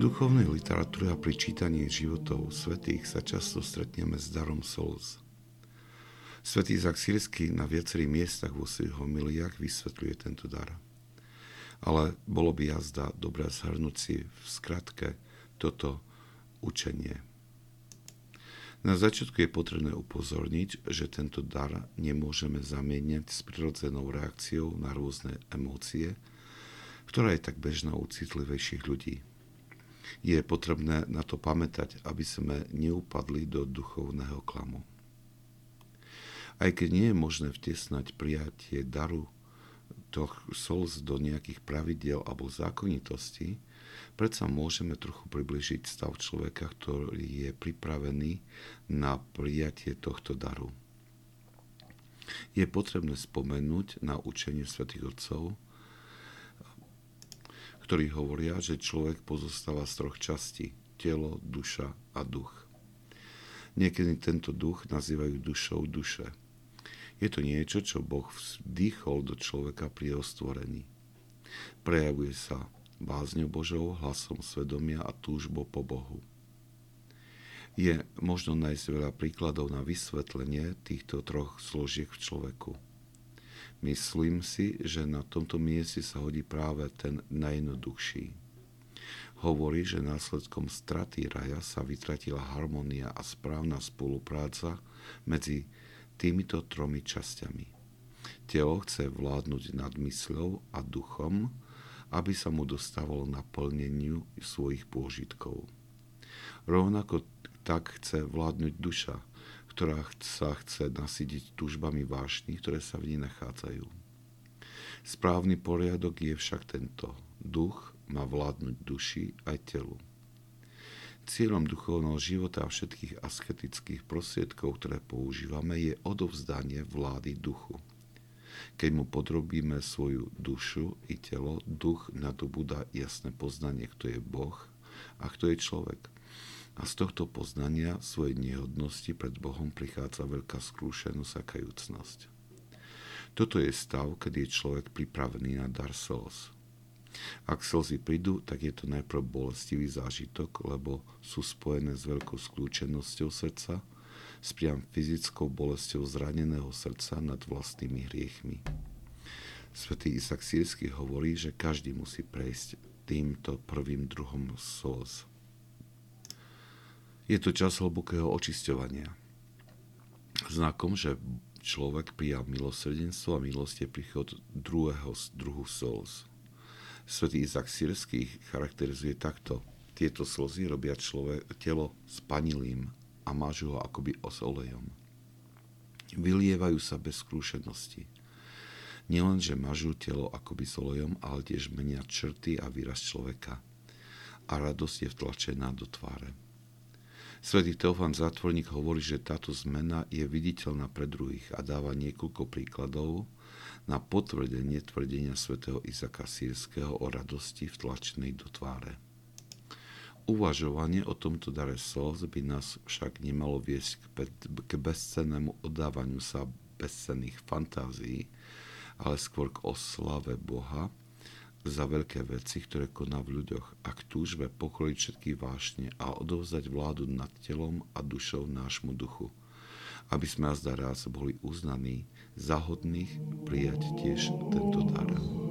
V duchovnej literatúre a pri čítaní životov svätých sa často stretneme s darom slz. Svätý Izák Sýrsky na viacerých miestach vo svojich homiliách vysvetľuje tento dar. Ale bolo by jazda dobré zhrnúť si v skratke toto učenie. Na začiatku je potrebné upozorniť, že tento dar nemôžeme zamieňať s prirodzenou reakciou na rôzne emócie, ktorá je tak bežná u citlivejších ľudí. Je potrebné na to pamätať, aby sme neupadli do duchovného klamu. Aj keď nie je možné vtesnať prijatie daru tohto slz do nejakých pravidiel alebo zákonitostí, predsa môžeme trochu približiť stav človeka, ktorý je pripravený na prijatie tohto daru. Je potrebné spomenúť na učenie svätých Otcov, ktorí hovoria, že človek pozostáva z troch častí – telo, duša a duch. Niekedy tento duch nazývajú dušou duše. Je to niečo, čo Boh vdýchol do človeka pri jeho stvorení. Prejavuje sa bázňou Božou, hlasom svedomia a túžbou po Bohu. Je možno nájsť veľa príkladov na vysvetlenie týchto troch zložiek v človeku. Myslím si, že na tomto mieste sa hodí práve ten najjednoduchší. Hovorí, že následkom straty raja sa vytratila harmónia a správna spolupráca medzi týmito tromi časťami. Telo chce vládnuť nad mysľou a duchom, aby sa mu dostávalo naplneniu svojich pôžitkov. Rovnako tak chce vládnuť duša, ktorá sa chce nasytiť túžbami vášni, ktoré sa v nej nachádzajú. Správny poriadok je však tento. Duch má vládnuť duši aj telu. Cieľom duchovného života a všetkých asketických prostriedkov, ktoré používame, je odovzdanie vlády duchu. Keď mu podrobíme svoju dušu i telo, duch nadobúda jasné poznanie, kto je Boh a kto je človek. A z tohto poznania svojej nehodnosti pred Bohom prichádza veľká skrúšenosť a kajúcnosť. Toto je stav, kedy je človek pripravený na dar slz. Ak slzy prídu, tak je to najprv bolestivý zážitok, lebo sú spojené s veľkou skľúčenosťou srdca, s priam fyzickou bolesťou zraneného srdca nad vlastnými hriechmi. Svätý Izák Sýrsky hovorí, že každý musí prejsť týmto prvým druhom slz. Je to čas hlbokého očisťovania. Znakom, že človek prijal milosrdenstvo a milosť je príchod druhého druhu slz. Svätý Izák Sýrsky ich charakterizuje takto. Tieto slzy robia telo spanilým a mážu ho akoby s olejom. Vylievajú sa bez skrúšenosti. Nielenže mažú telo akoby s olejom, ale tiež menia črty a výraz človeka. A radosť je vtlačená do tváre. Sv. Teofán Zátvorník hovorí, že táto zmena je viditeľná pre druhých a dáva niekoľko príkladov na potvrdenie tvrdenia svätého Izáka Sýrskeho o radosti vtlačenej do tváre. Uvažovanie o tomto dare slz by nás však nemalo viesť k bezcennému oddávaniu sa bezcenných fantázií, ale skôr k oslave Boha za veľké veci, ktoré koná v ľuďoch a k túžbe pokrojiť všetky vášne a odovzdať vládu nad telom a dušou nášmu duchu, aby sme azda raz boli uznaní za hodných prijať tiež tento dar.